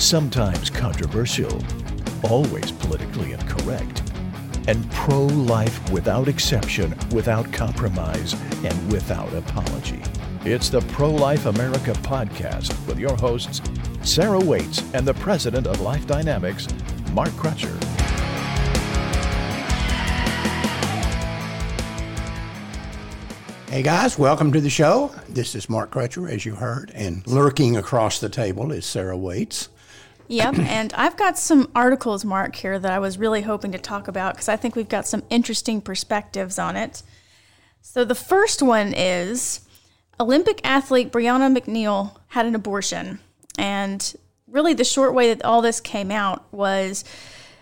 sometimes controversial, always politically incorrect, and pro-life without exception, without compromise, and without apology. It's the Pro-Life America podcast with your hosts, Sarah Waits and the president of Life Dynamics, Mark Crutcher. Hey guys, welcome to the show. This is Mark Crutcher, as you heard, and lurking across the table is Sarah Waits. Yep, and I've got some articles, Mark, here that I was really hoping to talk about because I think we've got some interesting perspectives on it. So the first one is Olympic athlete Brianna McNeal had an abortion. And really the short way that all this came out was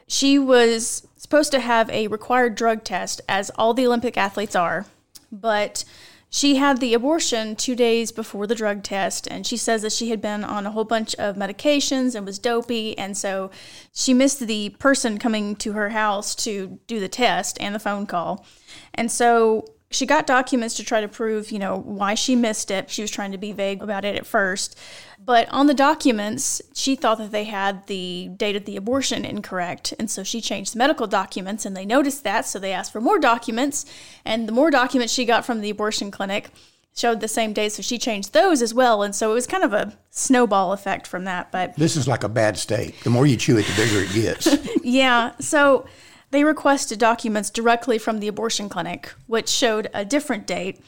she was supposed to have a required drug test, as all the Olympic athletes are. But she had the abortion 2 days before the drug test, and she says that she had been on a whole bunch of medications and was dopey, and so she missed the person coming to her house to do the test and the phone call. And so she got documents to try to prove, you know, why she missed it. She was trying to be vague about it at first. But on the documents, she thought that they had the date of the abortion incorrect. And so she changed the medical documents, and they noticed that. So they asked for more documents. And the more documents she got from the abortion clinic showed the same date. So she changed those as well. And so it was kind of a snowball effect from that. But this is like a bad steak. The more you chew it, the bigger it gets. Yeah. So they requested documents directly from the abortion clinic, which showed a different date.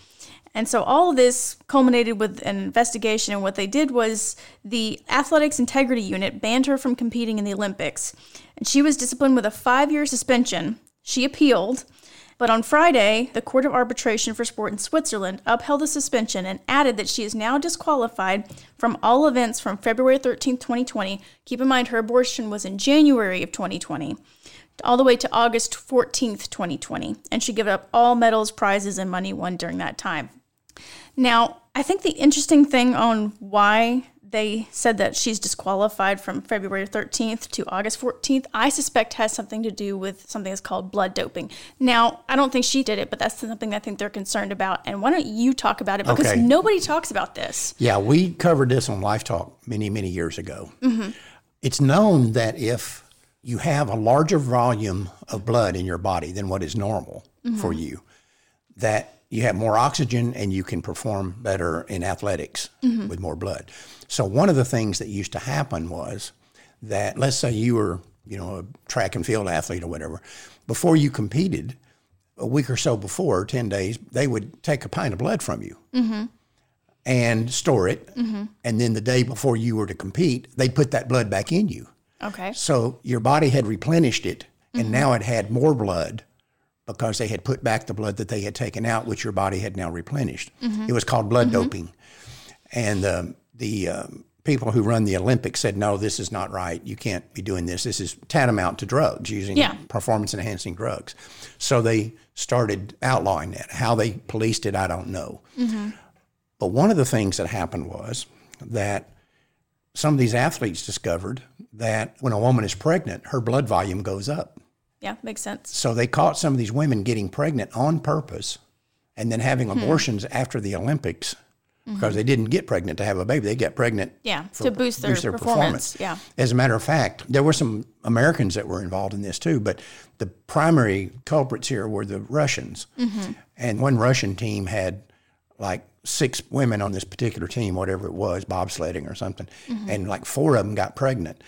And so all of this culminated with an investigation, and what they did was the Athletics Integrity Unit banned her from competing in the Olympics. And she was disciplined with a 5-year suspension. She appealed, but on Friday, the Court of Arbitration for Sport in Switzerland upheld the suspension and added that she is now disqualified from all events from February 13, 2020. Keep in mind, her abortion was in January of 2020. All the way to August 14th, 2020, and she gave up all medals, prizes, and money won during that time. Now, I think the interesting thing on why they said that she's disqualified from February 13th to August 14th, I suspect has something to do with something that's called blood doping. Now, I don't think she did it, but that's something I think they're concerned about. And why don't you talk about it? Because nobody talks about this. Yeah, we covered this on Life Talk many, many years ago. Mm-hmm. It's known that if you have a larger volume of blood in your body than what is normal mm-hmm. for you, that you have more oxygen and you can perform better in athletics mm-hmm. with more blood. So one of the things that used to happen was that, let's say you were, you know, a track and field athlete or whatever, before you competed, a week or so before, 10 days, they would take a pint of blood from you. Mm-hmm. And store it. Mm-hmm. And then the day before you were to compete, they'd put that blood back in you. Okay. So your body had replenished it, and mm-hmm. now it had more blood because they had put back the blood that they had taken out, which your body had now replenished. Mm-hmm. It was called blood mm-hmm. doping. And the people who run the Olympics said, no, this is not right. You can't be doing this. This is tantamount to drugs, using performance-enhancing drugs. So they started outlawing that. How they policed it, I don't know. Mm-hmm. But one of the things that happened was that some of these athletes discovered that when a woman is pregnant, her blood volume goes up. Yeah, makes sense. So they caught some of these women getting pregnant on purpose and then having abortions after the Olympics mm-hmm. because they didn't get pregnant to have a baby. They got pregnant to boost their performance. Yeah. As a matter of fact, there were some Americans that were involved in this too, but the primary culprits here were the Russians. Mm-hmm. And one Russian team had like 6 women on this particular team, whatever it was, bobsledding or something, mm-hmm. and like 4 of them got pregnant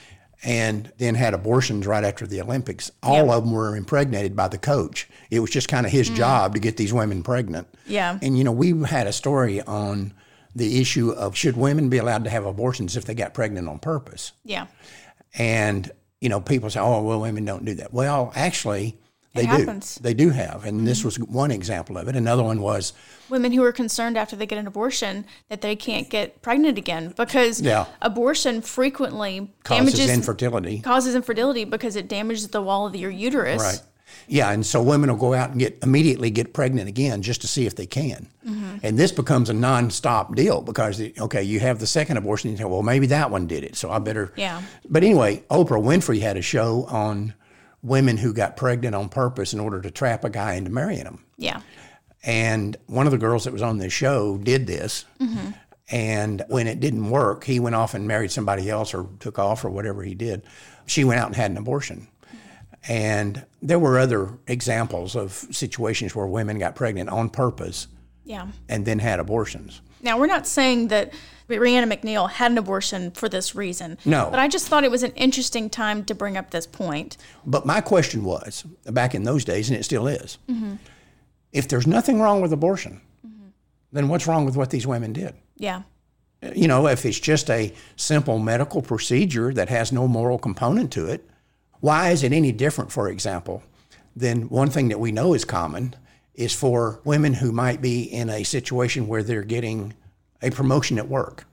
and then had abortions right after the Olympics. All of them were impregnated by the coach. It was just kind of his job to get these women pregnant. Yeah. And, you know, we had a story on the issue of should women be allowed to have abortions if they got pregnant on purpose? Yeah. And, you know, people say, oh, well, women don't do that. Well, actually, They do have. And this was one example of it. Another one was women who are concerned after they get an abortion that they can't get pregnant again because abortion frequently causes infertility because it damages the wall of your uterus. Right. Yeah. And so women will go out and immediately get pregnant again just to see if they can. Mm-hmm. And this becomes a nonstop deal because, you have the second abortion and you say, well, maybe that one did it. So I better. Yeah. But anyway, Oprah Winfrey had a show on women who got pregnant on purpose in order to trap a guy into marrying them. Yeah. And one of the girls that was on this show did this. Mm-hmm. And when it didn't work, he went off and married somebody else or took off or whatever he did. She went out and had an abortion. And there were other examples of situations where women got pregnant on purpose and then had abortions. Now, we're not saying that Brianna McNeal had an abortion for this reason. No. But I just thought it was an interesting time to bring up this point. But my question was, back in those days, and it still is, if there's nothing wrong with abortion, then what's wrong with what these women did? Yeah. You know, if it's just a simple medical procedure that has no moral component to it, why is it any different, for example, than one thing that we know is common is for women who might be in a situation where they're getting a promotion at work,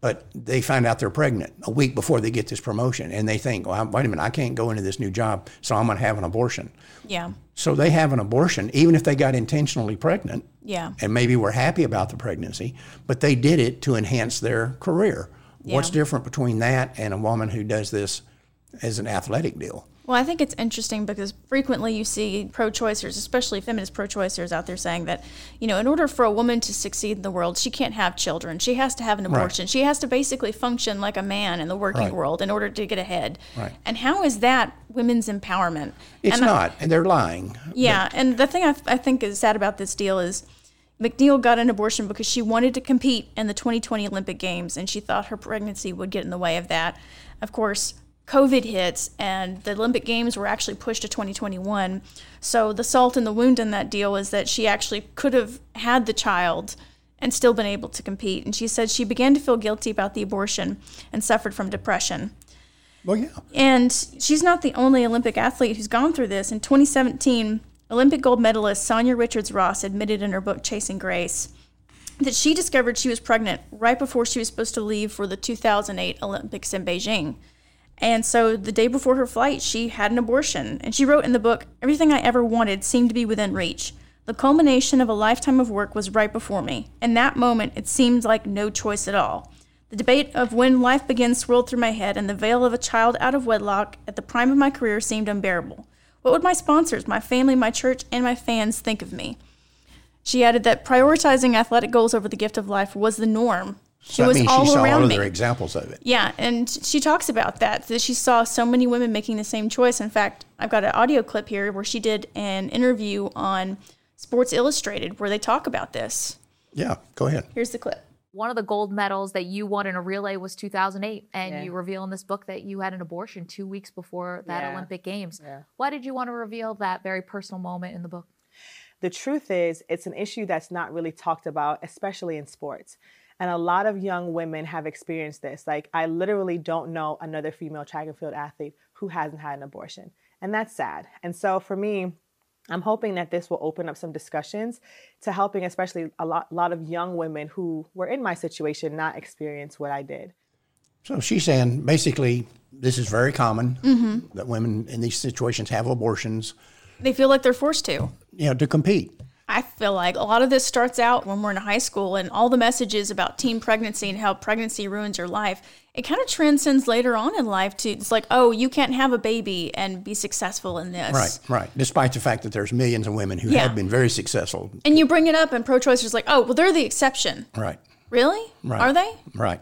but they find out they're pregnant a week before they get this promotion, and they think, well, wait a minute, I can't go into this new job, so I'm going to have an abortion. Yeah. So they have an abortion, even if they got intentionally pregnant, and maybe were happy about the pregnancy, but they did it to enhance their career. Yeah. What's different between that and a woman who does this as an athletic deal? Well, I think it's interesting because frequently you see pro-choicers, especially feminist pro-choicers out there saying that, you know, in order for a woman to succeed in the world, she can't have children. She has to have an abortion. Right. She has to basically function like a man in the working world in order to get ahead. Right. And how is that women's empowerment? It's not, and they're lying. Yeah, but. And the thing I think is sad about this deal is McNeil got an abortion because she wanted to compete in the 2020 Olympic Games, and she thought her pregnancy would get in the way of that. Of course, COVID hits, and the Olympic Games were actually pushed to 2021. So the salt in the wound in that deal is that she actually could have had the child and still been able to compete. And she said she began to feel guilty about the abortion and suffered from depression. Well, yeah. And she's not the only Olympic athlete who's gone through this. In 2017, Olympic gold medalist Sonia Richards-Ross admitted in her book Chasing Grace that she discovered she was pregnant right before she was supposed to leave for the 2008 Olympics in Beijing. And so the day before her flight, she had an abortion. And she wrote in the book, "Everything I ever wanted seemed to be within reach. The culmination of a lifetime of work was right before me. In that moment, it seemed like no choice at all. The debate of when life begins swirled through my head, and the veil of a child out of wedlock at the prime of my career seemed unbearable. What would my sponsors, my family, my church, and my fans think of me?" She added that prioritizing athletic goals over the gift of life was the norm. So that means she saw other examples of it. Yeah, and she talks about that she saw so many women making the same choice. In fact, I've got an audio clip here where she did an interview on Sports Illustrated where they talk about this. Yeah, go ahead. Here's the clip. One of the gold medals that you won in a relay was 2008, and you reveal in this book that you had an abortion 2 weeks before that Olympic Games. Yeah. Why did you want to reveal that very personal moment in the book? The truth is, it's an issue that's not really talked about, especially in sports. And a lot of young women have experienced this. Like, I literally don't know another female track and field athlete who hasn't had an abortion. And that's sad. And so for me, I'm hoping that this will open up some discussions to helping especially a lot of young women who were in my situation not experience what I did. So she's saying basically this is very common, that women in these situations have abortions. They feel like they're forced to. Yeah, to compete. I feel like a lot of this starts out when we're in high school, and all the messages about teen pregnancy and how pregnancy ruins your life, it kind of transcends later on in life to, it's like, oh, you can't have a baby and be successful in this. Right. Despite the fact that there's millions of women who have been very successful. And you bring it up, and pro-choicers like, oh, well, they're the exception. Right. Really? Right. Are they? Right.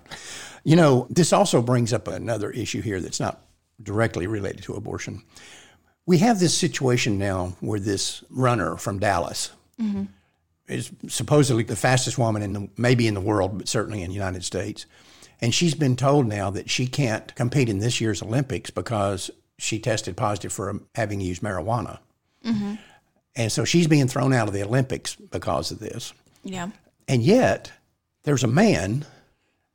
You know, this also brings up another issue here that's not directly related to abortion. We have this situation now where this runner from Dallas is supposedly the fastest woman maybe in the world, but certainly in the United States. And she's been told now that she can't compete in this year's Olympics because she tested positive for having used marijuana. And so she's being thrown out of the Olympics because of this. Yeah. And yet there's a man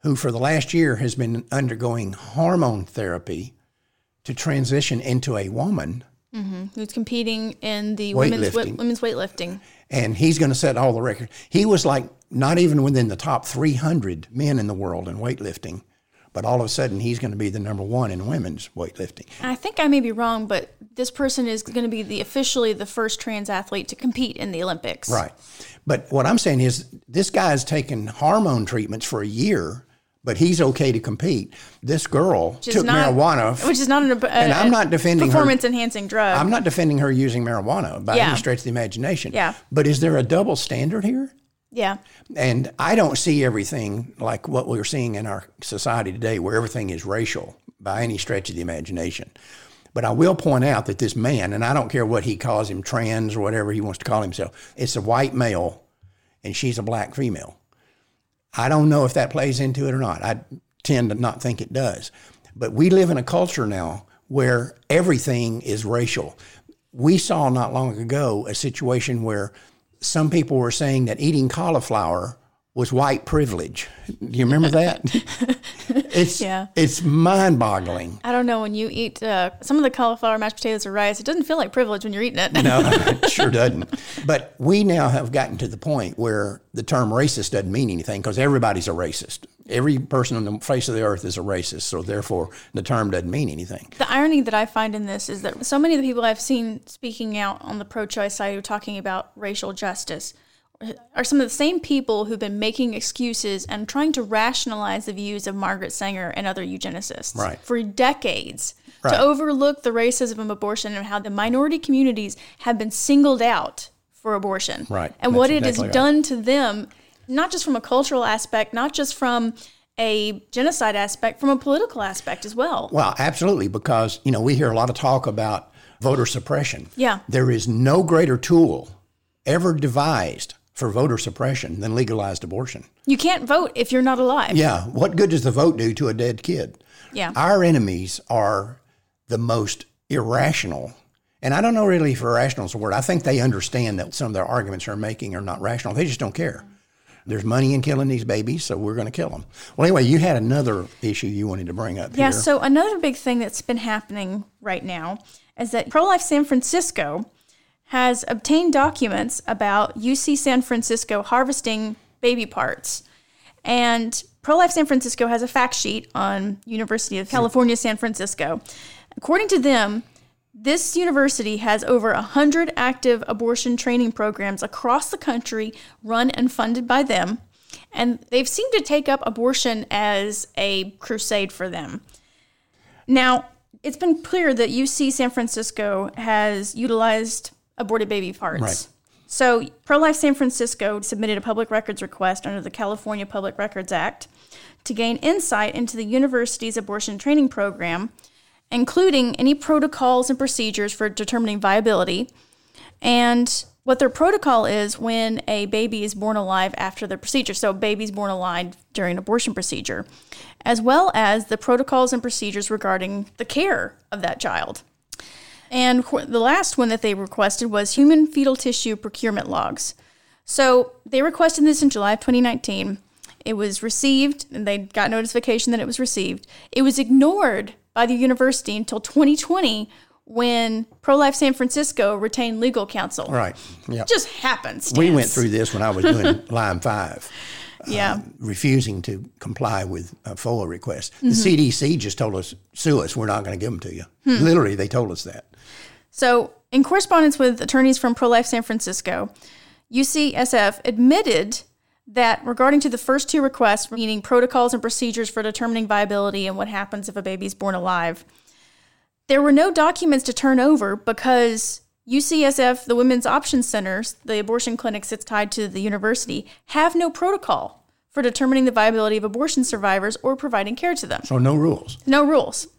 who for the last year has been undergoing hormone therapy to transition into a woman who's competing in the women's weightlifting. And he's going to set all the records. He was like not even within the top 300 men in the world in weightlifting, but all of a sudden he's going to be the number one in women's weightlifting. I think I may be wrong, but this person is going to be officially the first trans athlete to compete in the Olympics. Right. But what I'm saying is this guy's taken hormone treatments for a year, but he's okay to compete. This girl took marijuana. Which is not a performance-enhancing drug. I'm not defending her using marijuana by any stretch of the imagination. Yeah. But is there a double standard here? Yeah. And I don't see everything like what we're seeing in our society today, where everything is racial by any stretch of the imagination. But I will point out that this man, and I don't care what he calls him, trans or whatever he wants to call himself, it's a white male and she's a black female. I don't know if that plays into it or not. I tend to not think it does. But we live in a culture now where everything is racial. We saw not long ago a situation where some people were saying that eating cauliflower was white privilege. Do you remember that? It's mind-boggling. I don't know. When you eat some of the cauliflower, mashed potatoes, or rice, it doesn't feel like privilege when you're eating it. No, it sure doesn't. But we now have gotten to the point where the term racist doesn't mean anything because everybody's a racist. Every person on the face of the earth is a racist, so therefore the term doesn't mean anything. The irony that I find in this is that so many of the people I've seen speaking out on the pro-choice side who are talking about racial justice are some of the same people who've been making excuses and trying to rationalize the views of Margaret Sanger and other eugenicists for decades to overlook the racism of abortion and how the minority communities have been singled out for abortion. Right. And that's what it has done to them, not just from a cultural aspect, not just from a genocide aspect, from a political aspect as well. Well, absolutely, because we hear a lot of talk about voter suppression. Yeah. There is no greater tool ever devised for voter suppression than legalized abortion. You can't vote if you're not alive. Yeah. What good does the vote do to a dead kid? Yeah. Our enemies are the most irrational. And I don't know really if irrational is a word. I think they understand that some of their arguments they're making are not rational. They just don't care. There's money in killing these babies, so we're going to kill them. Well, anyway, you had another issue you wanted to bring up here. Yeah, so another big thing that's been happening right now is that Pro-Life San Francisco has obtained documents about UC San Francisco harvesting baby parts. And Pro-Life San Francisco has a fact sheet on University of California, San Francisco. According to them, this university has over 100 active abortion training programs across the country run and funded by them. And they've seemed to take up abortion as a crusade for them. Now, it's been clear that UC San Francisco has utilized aborted baby parts. Right. So Pro-Life San Francisco submitted a public records request under the California Public Records Act to gain insight into the university's abortion training program, including any protocols and procedures for determining viability and what their protocol is when a baby is born alive after the procedure. So babies born alive during an abortion procedure, as well as the protocols and procedures regarding the care of that child. And the last one that they requested was human fetal tissue procurement logs. So they requested this in July of 2019. It was received, and they got notification that it was received. It was ignored by the university until 2020 when Pro-Life San Francisco retained legal counsel. Right. Yeah. Just happens. We went through this when I was doing Lyme 5. Yeah. Refusing to comply with a FOIA request. The CDC just told us, sue us, we're not going to give them to you. Literally, they told us that. So in correspondence with attorneys from Pro-Life San Francisco, UCSF admitted that regarding to the first two requests, meaning protocols and procedures for determining viability and what happens if a baby's born alive, there were no documents to turn over because UCSF, the Women's Options Centers, the abortion clinics that's tied to the university, have no protocol for determining the viability of abortion survivors or providing care to them. So no rules. No rules.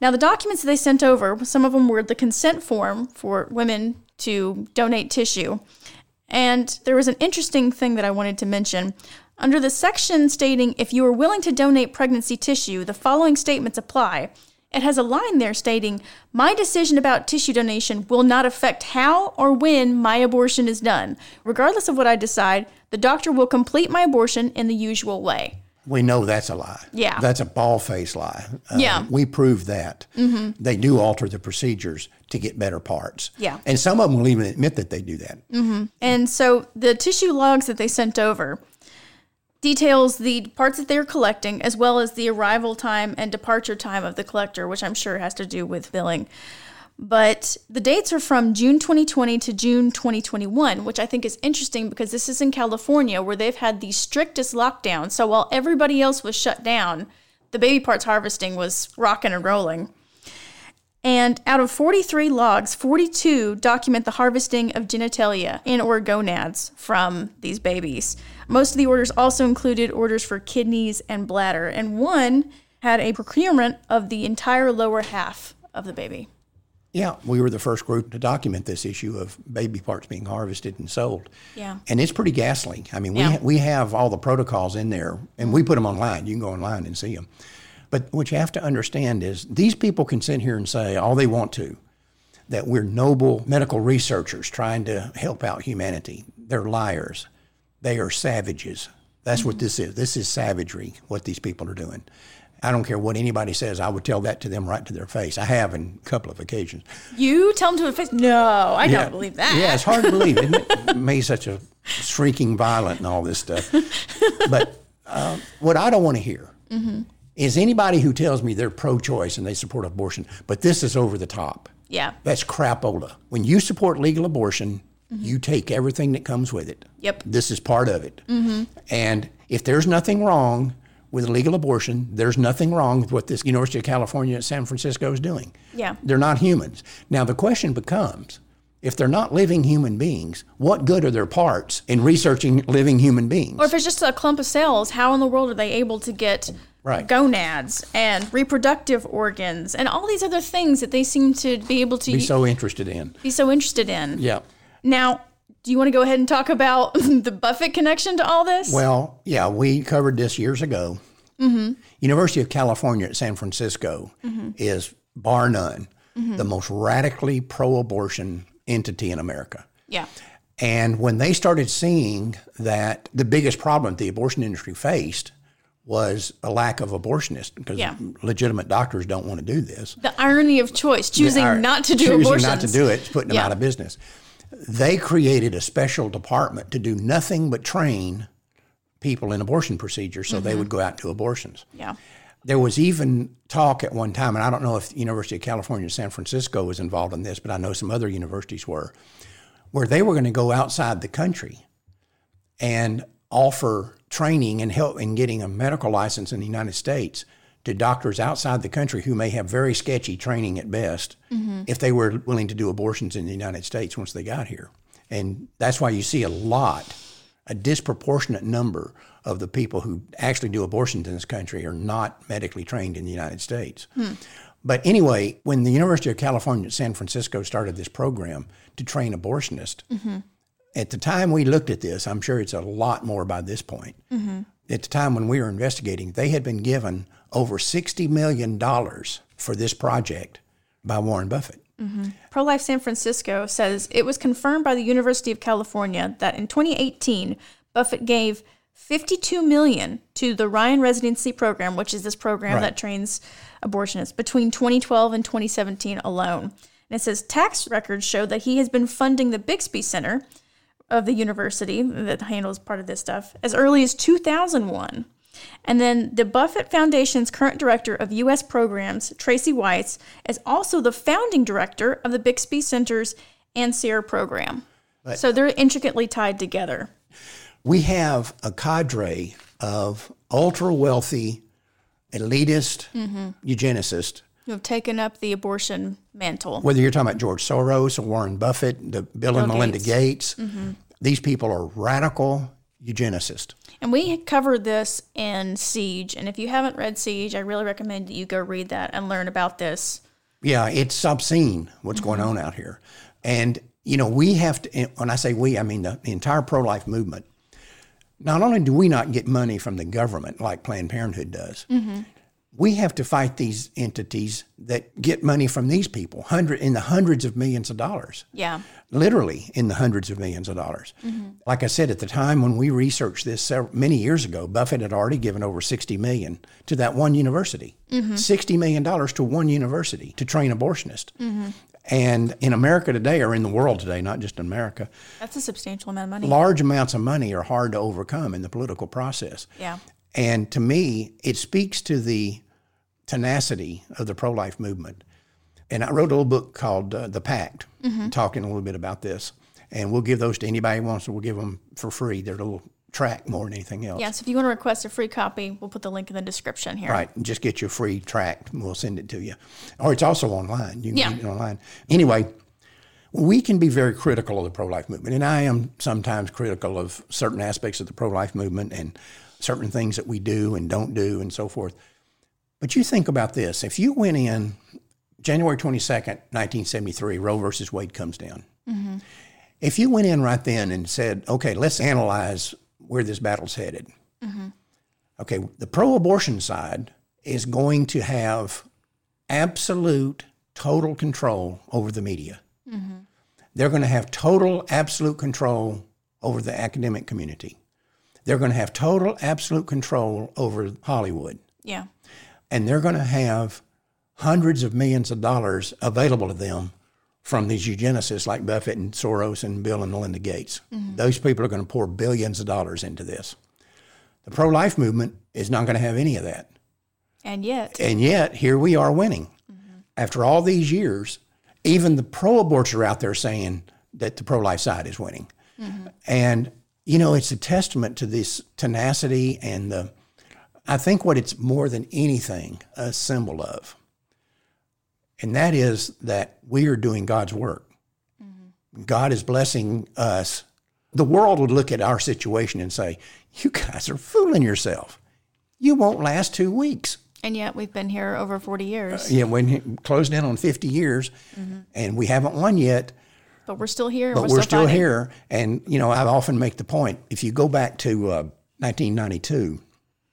Now, the documents that they sent over, some of them were the consent form for women to donate tissue. And there was an interesting thing that I wanted to mention. Under the section stating, if you are willing to donate pregnancy tissue, the following statements apply. It has a line there stating, my decision about tissue donation will not affect how or when my abortion is done. Regardless of what I decide, the doctor will complete my abortion in the usual way. We know that's a lie. Yeah. That's a bald-faced lie. Yeah. We proved that. Mm-hmm. They do alter the procedures to get better parts. Yeah. And some of them will even admit that they do that. Mm-hmm. And so the tissue logs that they sent over details the parts that they're collecting, as well as the arrival time and departure time of the collector, which I'm sure has to do with billing. But the dates are from June 2020 to June 2021, which I think is interesting because this is in California where they've had the strictest lockdown. So while everybody else was shut down, the baby parts harvesting was rocking and rolling. And out of 43 logs, 42 document the harvesting of genitalia and or gonads from these babies. Most of the orders also included orders for kidneys and bladder, and one had a procurement of the entire lower half of the baby. Yeah, we were the first group to document this issue of baby parts being harvested and sold. Yeah. And it's pretty ghastly. I mean, we have all the protocols in there, and we put them online. You can go online and see them. But what you have to understand is these people can sit here and say all they want to, that we're noble medical researchers trying to help out humanity. They're liars. They are savages. That's what this is. This is savagery, what these people are doing. I don't care what anybody says. I would tell that to them right to their face. I have on a couple of occasions. You tell them to their face? No, I don't believe that. Yeah, it's hard to believe, isn't it? Made such a shrieking violent and all this stuff. But what I don't want to hear is anybody who tells me they're pro-choice and they support abortion, but this is over the top. Yeah. That's crapola. When you support legal abortion, you take everything that comes with it. Yep. This is part of it. And if there's nothing wrong with legal abortion, there's nothing wrong with what this University of California at San Francisco is doing. Yeah. They're not humans. Now, the question becomes, if they're not living human beings, what good are their parts in researching living human beings? Or if it's just a clump of cells, how in the world are they able to get gonads and reproductive organs and all these other things that they seem to be able to be so interested in? Yeah. Now, do you want to go ahead and talk about the Buffett connection to all this? Well, yeah, we covered this years ago. University of California at San Francisco is, bar none, the most radically pro-abortion entity in America. Yeah. And when they started seeing that the biggest problem the abortion industry faced was a lack of abortionists, because legitimate doctors don't want to do this. The irony of choice, choosing not to do it, putting them out of business. They created a special department to do nothing but train people in abortion procedures so they would go out and do abortions. Yeah. There was even talk at one time, and I don't know if the University of California, San Francisco was involved in this, but I know some other universities were, where they were going to go outside the country and offer training and help in getting a medical license in the United States to doctors outside the country who may have very sketchy training at best if they were willing to do abortions in the United States once they got here. And that's why you see a disproportionate number of the people who actually do abortions in this country are not medically trained in the United States. But anyway, when the University of California at San Francisco started this program to train abortionists, at the time we looked at this, I'm sure it's a lot more by this point, at the time when we were investigating, they had been given over $60 million for this project by Warren Buffett. Pro-Life San Francisco says it was confirmed by the University of California that in 2018, Buffett gave $52 million to the Ryan Residency Program, which is this program that trains abortionists, between 2012 and 2017 alone. And it says tax records show that he has been funding the Bixby Center of the university that handles part of this stuff as early as 2001. And then the Buffett Foundation's current director of U.S. programs, Tracy Weitz, is also the founding director of the Bixby Center's ANSIRH program. But so they're intricately tied together. We have a cadre of ultra-wealthy, elitist, eugenicists who have taken up the abortion mantle. Whether you're talking about George Soros or Warren Buffett, the Bill and Melinda Gates, these people are radical eugenicists. And we covered this in Siege, and if you haven't read Siege, I really recommend that you go read that and learn about this. Yeah, it's obscene what's going on out here. And, you know, we have to, when I say we, I mean the entire pro-life movement. Not only do we not get money from the government like Planned Parenthood does, we have to fight these entities that get money from these people, in the hundreds of millions of dollars. Yeah. Literally in the hundreds of millions of dollars. Like I said, at the time when we researched this many years ago, Buffett had already given over $60 million to that one university. $60 million to one university to train abortionists. And in America today, or in the world today, not just in America. That's a substantial amount of money. Large amounts of money are hard to overcome in the political process. Yeah. And to me, it speaks to the tenacity of the pro-life movement. And I wrote a little book called The Pact, talking a little bit about this. And we'll give those to anybody who wants to. We'll give them for free. They're little track more than anything else. Yes, if you want to request a free copy, we'll put the link in the description here. Right, and just get your free tract, and we'll send it to you. Or it's also online. You can get it online. Anyway, we can be very critical of the pro-life movement, and I am sometimes critical of certain aspects of the pro-life movement and certain things that we do and don't do and so forth. But you think about this. If you went in January 22nd, 1973, Roe versus Wade comes down. Mm-hmm. If you went in right then and said, okay, let's analyze where this battle's headed. Mm-hmm. Okay, the pro-abortion side is going to have absolute, total control over the media. Mm-hmm. They're going to have total, absolute control over the academic community. They're going to have total, absolute control over Hollywood. Yeah. And they're going to have hundreds of millions of dollars available to them from these eugenicists like Buffett and Soros and Bill and Melinda Gates. Mm-hmm. Those people are going to pour billions of dollars into this. The pro-life movement is not going to have any of that. And yet, here we are winning. Mm-hmm. After all these years, even the pro-aborts are out there saying that the pro-life side is winning. Mm-hmm. And, you know, it's a testament to this tenacity and I think what it's more than anything a symbol of. And that is that we are doing God's work. Mm-hmm. God is blessing us. The world would look at our situation and say, you guys are fooling yourself. You won't last 2 weeks. And yet we've been here over 40 years. We're closed in on 50 years, mm-hmm. and we haven't won yet. But we're still here. But we're still here. And, you know, I often make the point, if you go back to 1992,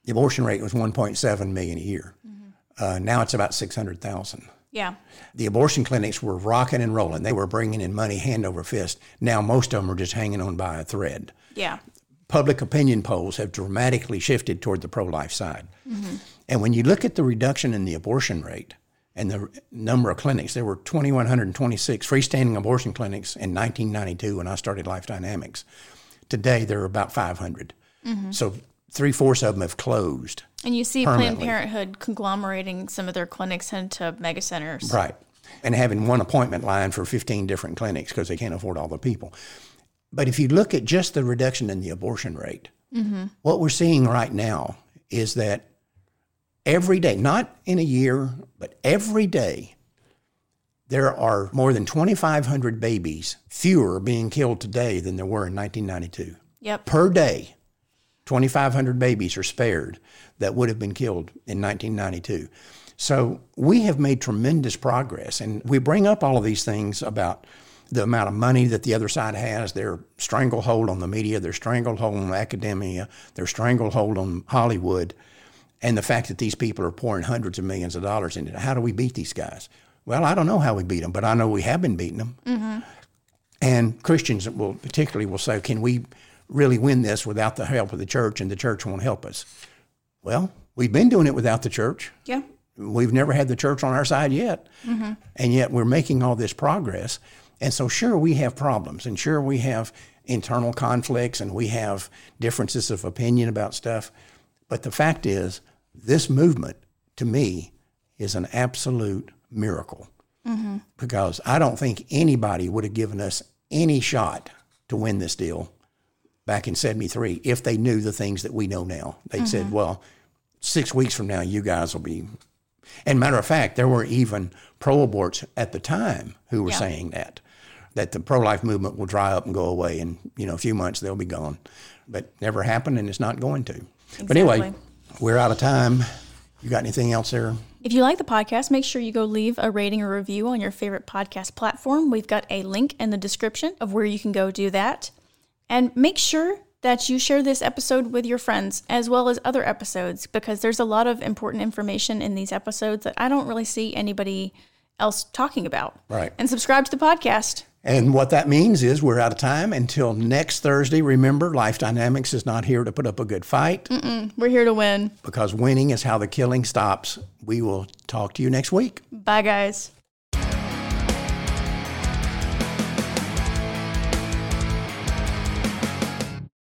the abortion rate was 1.7 million a year. Mm-hmm. Now it's about 600,000. Yeah. The abortion clinics were rocking and rolling. They were bringing in money hand over fist. Now most of them are just hanging on by a thread. Yeah. Public opinion polls have dramatically shifted toward the pro-life side. Mm-hmm. And when you look at the reduction in the abortion rate and the number of clinics, there were 2,126 freestanding abortion clinics in 1992 when I started Life Dynamics. Today there are about 500. Mm-hmm. So three-fourths of them have closed. And you see Planned Parenthood conglomerating some of their clinics into mega centers. Right. And having one appointment line for 15 different clinics because they can't afford all the people. But if you look at just the reduction in the abortion rate, mm-hmm. what we're seeing right now is that every day, not in a year, but every day, there are more than 2,500 babies fewer being killed today than there were in 1992. Yep. Per day. 2,500 babies are spared that would have been killed in 1992. So we have made tremendous progress. And we bring up all of these things about the amount of money that the other side has, their stranglehold on the media, their stranglehold on academia, their stranglehold on Hollywood, and the fact that these people are pouring hundreds of millions of dollars into it. How do we beat these guys? Well, I don't know how we beat them, but I know we have been beating them. Mm-hmm. And Christians will particularly say, can we really win this without the help of the church, and the church won't help us? Well, we've been doing it without the church. Yeah. We've never had the church on our side yet. Mm-hmm. And yet we're making all this progress. And so sure, we have problems, and sure, we have internal conflicts, and we have differences of opinion about stuff. But the fact is, this movement, to me, is an absolute miracle. Mm-hmm. Because I don't think anybody would have given us any shot to win this deal back in 73, if they knew the things that we know now. They mm-hmm. said, well, 6 weeks from now, you guys will be. And matter of fact, there were even pro-aborts at the time who were saying that the pro-life movement will dry up and go away. And, you know, a few months, they'll be gone. But never happened, and it's not going to. Exactly. But anyway, we're out of time. You got anything else, Sarah? If you like the podcast, make sure you go leave a rating or review on your favorite podcast platform. We've got a link in the description of where you can go do that. And make sure that you share this episode with your friends as well as other episodes, because there's a lot of important information in these episodes that I don't really see anybody else talking about. Right. And subscribe to the podcast. And what that means is we're out of time. Until next Thursday, remember, Life Dynamics is not here to put up a good fight. We're here to win. Because winning is how the killing stops. We will talk to you next week. Bye, guys.